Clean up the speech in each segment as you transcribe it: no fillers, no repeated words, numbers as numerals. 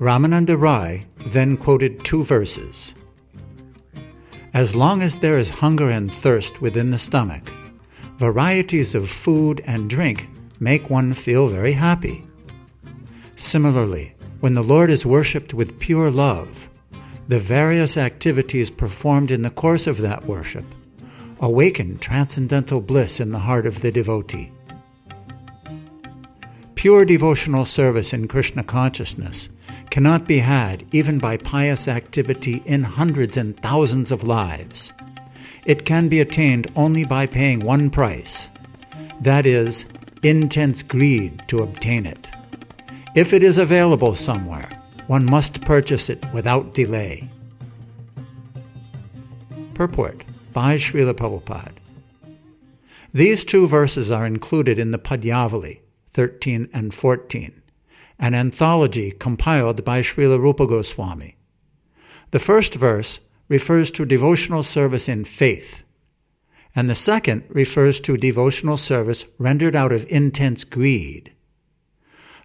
Ramananda Rai then quoted two verses. As long as there is hunger and thirst within the stomach, varieties of food and drink make one feel very happy. Similarly, when the Lord is worshipped with pure love, the various activities performed in the course of that worship awaken transcendental bliss in the heart of the devotee. Pure devotional service in Krishna consciousness cannot be had even by pious activity in hundreds and thousands of lives. It can be attained only by paying one price, that is, intense greed to obtain it. If it is available somewhere, one must purchase it without delay. Purport by Śrīla Prabhupāda. These two verses are included in the Padyāvali 13 and 14, an anthology compiled by Srila Rupa Goswami. The first verse refers to devotional service in faith, and the second refers to devotional service rendered out of intense greed.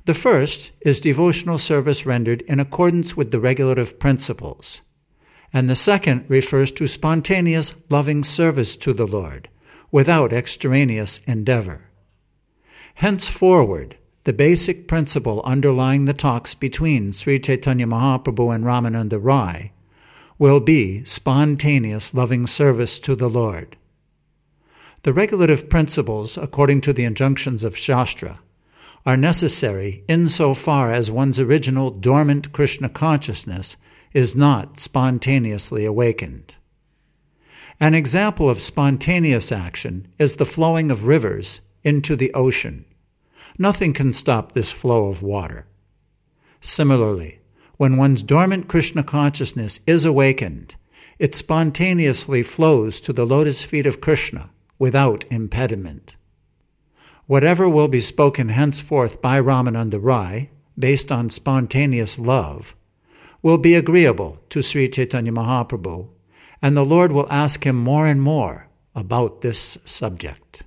The first is devotional service rendered in accordance with the regulative principles, and the second refers to spontaneous loving service to the Lord, without extraneous endeavor. Henceforward, the basic principle underlying the talks between Sri Chaitanya Mahaprabhu and Ramananda Rai will be spontaneous loving service to the Lord. The regulative principles, according to the injunctions of Shastra, are necessary insofar as one's original dormant Krishna consciousness is not spontaneously awakened. An example of spontaneous action is the flowing of rivers into the ocean. Nothing can stop this flow of water. Similarly, when one's dormant Krishna consciousness is awakened, it spontaneously flows to the lotus feet of Krishna without impediment. Whatever will be spoken henceforth by Ramananda Rai, based on spontaneous love, will be agreeable to Sri Chaitanya Mahaprabhu, and the Lord will ask him more and more about this subject.